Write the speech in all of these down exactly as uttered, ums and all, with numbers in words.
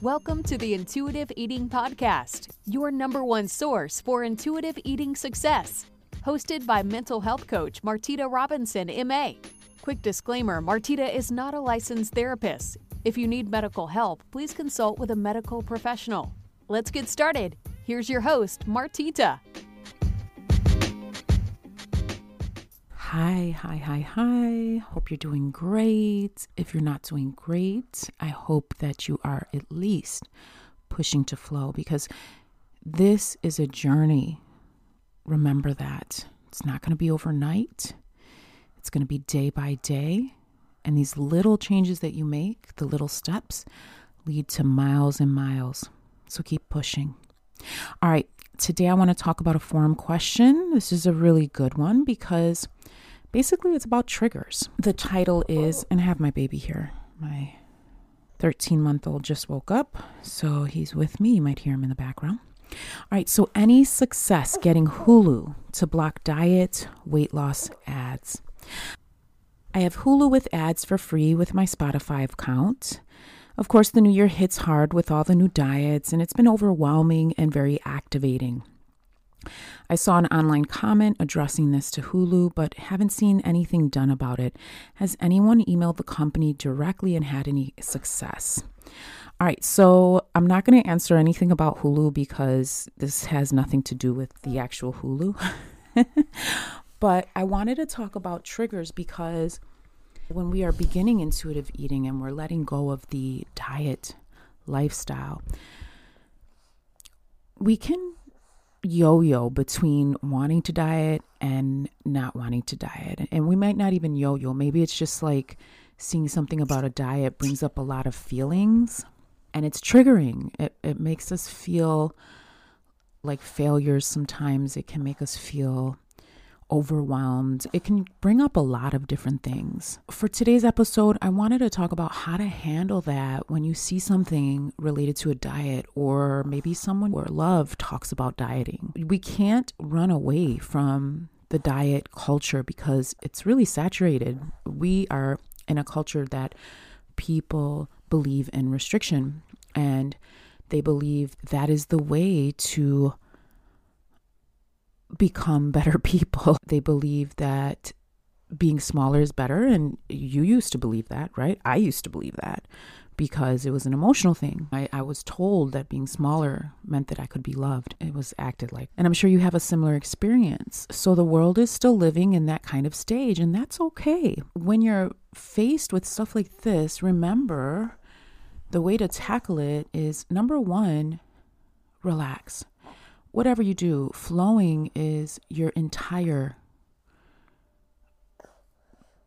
Welcome to the Intuitive Eating Podcast, your number one source for intuitive eating success. Hosted by mental health coach Martita Robinson, M A. Quick disclaimer, Martita is not a licensed therapist. If you need medical help, please consult with a medical professional. Let's get started. Here's your host, Martita. Hi, hi, hi, hi. Hope you're doing great. If you're not doing great, I hope that you are at least pushing to flow, because this is a journey. Remember that. It's not going to be overnight. It's going to be day by day. And these little changes that you make, the little steps, lead to miles and miles. So keep pushing. All right. Today, I want to talk about a forum question. This is a really good one because basically it's about triggers. The title is, and I have my baby here. My thirteen-month-old just woke up, so he's with me. You might hear him in the background. All right, so any success getting Hulu to block diet, weight loss ads. I have Hulu with ads for free with my Spotify account. Of course, the new year hits hard with all the new diets, and it's been overwhelming and very activating. I saw an online comment addressing this to Hulu, but haven't seen anything done about it. Has anyone emailed the company directly and had any success? All right, so I'm not going to answer anything about Hulu because this has nothing to do with the actual Hulu. But I wanted to talk about triggers because when we are beginning intuitive eating and we're letting go of the diet lifestyle, we can yo-yo between wanting to diet and not wanting to diet. And we might not even yo-yo. Maybe it's just like seeing something about a diet brings up a lot of feelings and it's triggering. It it makes us feel like failures sometimes. It can make us feel overwhelmed. It can bring up a lot of different things. For today's episode, I wanted to talk about how to handle that when you see something related to a diet, or maybe someone you love talks about dieting. We can't run away from the diet culture because it's really saturated. We are in a culture that people believe in restriction, and they believe that is the way to become better people. They believe that being smaller is better. And you used to believe that, right? I used to believe that because it was an emotional thing. I, I was told that being smaller meant that I could be loved. It was acted like. And I'm sure you have a similar experience. So the world is still living in that kind of stage, and that's okay. When you're faced with stuff like this, remember the way to tackle it is, number one, relax. Whatever you do, flowing is your entire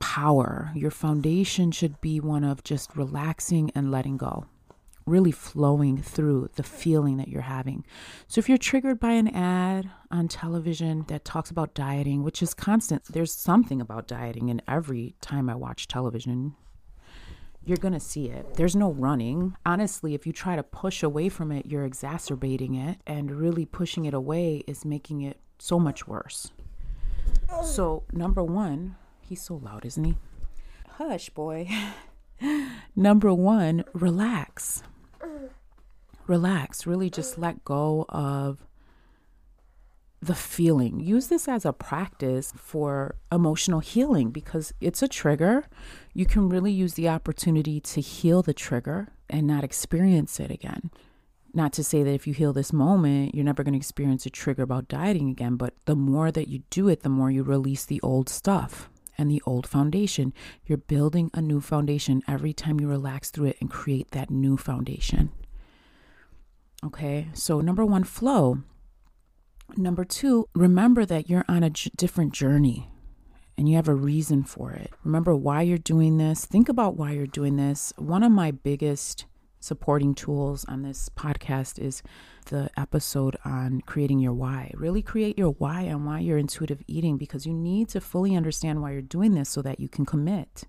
power. Your foundation should be one of just relaxing and letting go, really flowing through the feeling that you're having. So if you're triggered by an ad on television that talks about dieting, which is constant, there's something about dieting, and every time I watch television, you're going to see it. There's no running. Honestly, if you try to push away from it, you're exacerbating it, and really pushing it away is making it so much worse. So number one, he's so loud, isn't he? Hush, boy. Number one, relax. Relax. Really just let go of the feeling. Use this as a practice for emotional healing because it's a trigger. You can really use the opportunity to heal the trigger and not experience it again. Not to say that if you heal this moment, you're never going to experience a trigger about dieting again, but the more that you do it, the more you release the old stuff and the old foundation. You're building a new foundation every time you relax through it and create that new foundation. Okay, so number one, flow. Number two, remember that you're on a j- different journey and you have a reason for it. Remember why you're doing this. Think about why you're doing this. One of my biggest supporting tools on this podcast is the episode on creating your why. Really create your why and why you're intuitive eating, because you need to fully understand why you're doing this so that you can commit.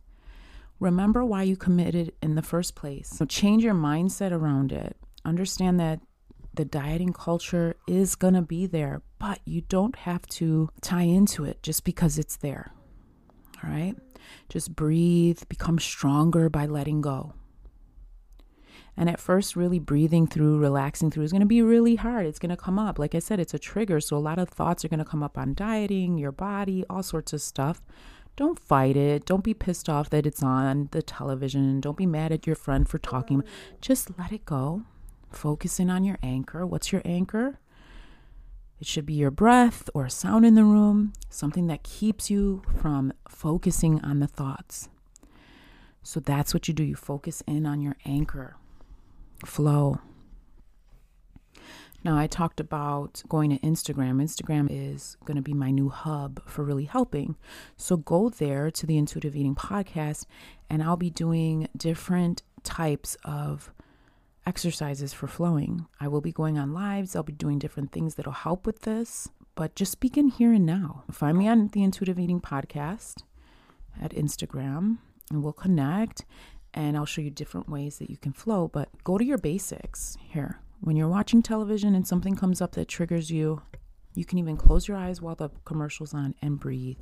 Remember why you committed in the first place. So change your mindset around it. Understand that the dieting culture is going to be there, but you don't have to tie into it just because it's there. All right? Just breathe, become stronger by letting go. And at first, really breathing through, relaxing through is going to be really hard. It's going to come up. Like I said, it's a trigger. So a lot of thoughts are going to come up on dieting, your body, all sorts of stuff. Don't fight it. Don't be pissed off that it's on the television. Don't be mad at your friend for talking. Just let it go. Focus in on your anchor. What's your anchor? It should be your breath or a sound in the room, something that keeps you from focusing on the thoughts. So that's what you do. You focus in on your anchor. Flow. Now, I talked about going to Instagram. Instagram is going to be my new hub for really helping. So go there to the Intuitive Eating Podcast, and I'll be doing different types of exercises for flowing. I will be going on lives. I'll be doing different things that'll help with this, but just begin here and now. Find me on the Intuitive Eating Podcast at Instagram, and we'll connect. And I'll show you different ways that you can flow, but go to your basics here. When you're watching television and something comes up that triggers you, you can even close your eyes while the commercial's on and breathe.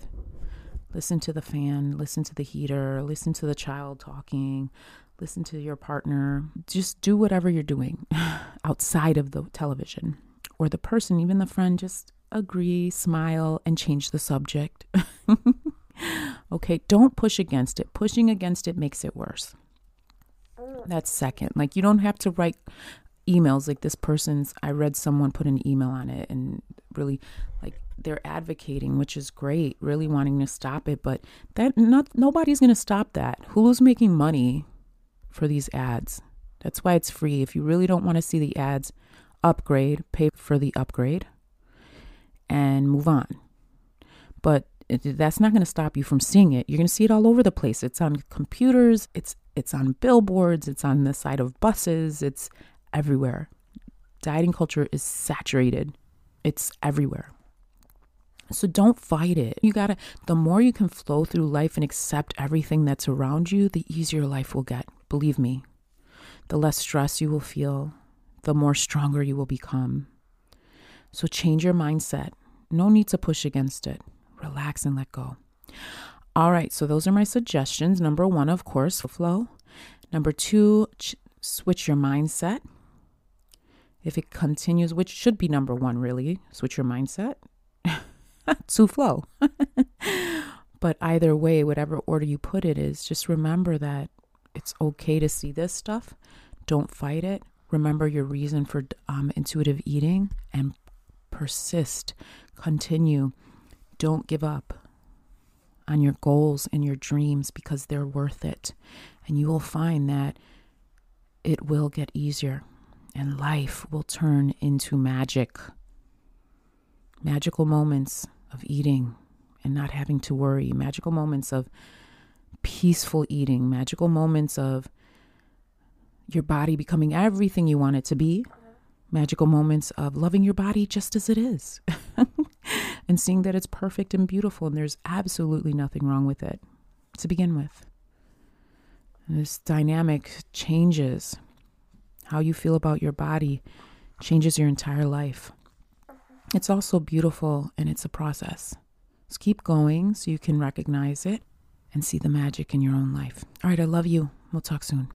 Listen to the fan, listen to the heater, listen to the child talking, listen to your partner. Just do whatever you're doing outside of the television or the person, even the friend. Just agree, smile, and change the subject. Okay, don't push against it. Pushing against it makes it worse. That's second. Like, you don't have to write emails like this person's. I read someone put an email on it and really, like, they're advocating, which is great, really wanting to stop it. But that not nobody's going to stop that. Hulu's making money for these ads. That's why it's free. If you really don't want to see the ads, upgrade, pay for the upgrade, and move on. But It, that's not going to stop you from seeing it. You're going to see it all over the place. It's on computers. It's it's on billboards. It's on the side of buses. It's everywhere. Dieting culture is saturated. It's everywhere. So don't fight it. You gotta. The more you can flow through life and accept everything that's around you, the easier life will get. Believe me. The less stress you will feel, the more stronger you will become. So change your mindset. No need to push against it. Relax and let go. All right. So those are my suggestions. Number one, of course, flow. Number two, ch- switch your mindset. If it continues, which should be number one, really, switch your mindset to flow. But either way, whatever order you put it is, just remember that it's okay to see this stuff. Don't fight it. Remember your reason for um, intuitive eating and persist. Continue. Don't give up on your goals and your dreams, because they're worth it. And you will find that it will get easier and life will turn into magic. Magical moments of eating and not having to worry. Magical moments of peaceful eating. Magical moments of your body becoming everything you want it to be. Magical moments of loving your body just as it is. And seeing that it's perfect and beautiful and there's absolutely nothing wrong with it to begin with. And this dynamic changes how you feel about your body, changes your entire life. It's also beautiful, and it's a process. So keep going so you can recognize it and see the magic in your own life. All right, I love you. We'll talk soon.